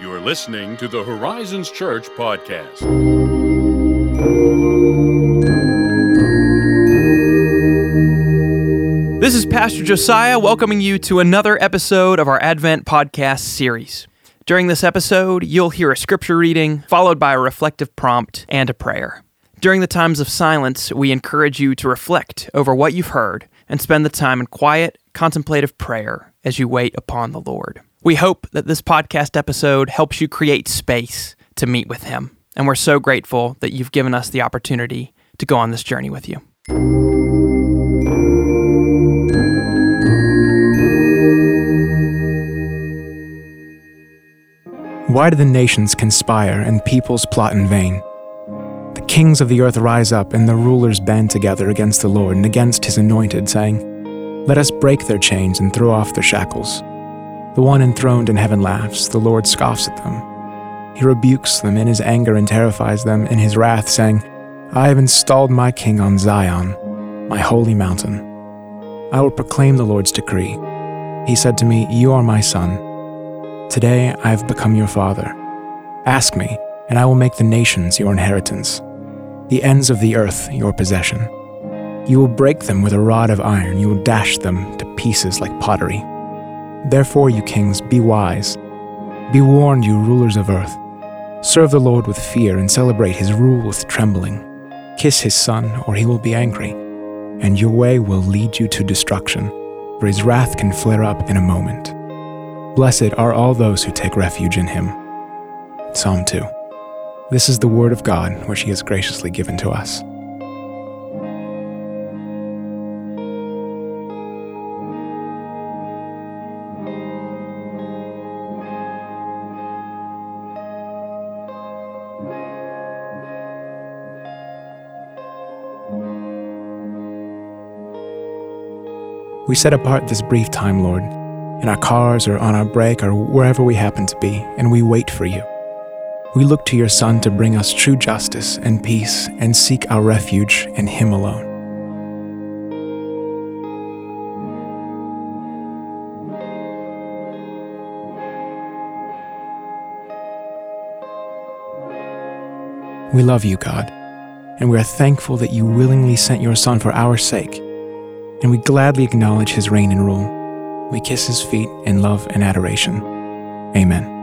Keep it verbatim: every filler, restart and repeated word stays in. You are listening to the Horizons Church podcast. This is Pastor Josiah welcoming you to another episode of our Advent podcast series. During this episode, you'll hear a scripture reading followed by a reflective prompt and a prayer. During the times of silence, we encourage you to reflect over what you've heard and spend the time in quiet, contemplative prayer as you wait upon the Lord. We hope that this podcast episode helps you create space to meet with Him, and we're so grateful that you've given us the opportunity to go on this journey with you. Why do the nations conspire and peoples plot in vain? The kings of the earth rise up, and the rulers band together against the Lord and against His anointed, saying, "Let us break their chains and throw off their shackles." The one enthroned in heaven laughs, the Lord scoffs at them. He rebukes them in His anger and terrifies them in His wrath, saying, "I have installed my king on Zion, my holy mountain. I will proclaim the Lord's decree. He said to me, 'You are my son. Today I have become your father. Ask me, and I will make the nations your inheritance, the ends of the earth your possession. You will break them with a rod of iron. You will dash them to pieces like pottery. Therefore, you kings, be wise. Be warned, you rulers of earth. Serve the Lord with fear and celebrate His rule with trembling. Kiss His Son, or He will be angry, and your way will lead you to destruction, for His wrath can flare up in a moment. Blessed are all those who take refuge in Him.'" Psalm two. This is the word of God, which He has graciously given to us. We set apart this brief time, Lord, in our cars or on our break or wherever we happen to be, and we wait for You. We look to Your Son to bring us true justice and peace and seek our refuge in Him alone. We love You, God, and we are thankful that You willingly sent Your Son for our sake, and we gladly acknowledge His reign and rule. We kiss His feet in love and adoration. Amen.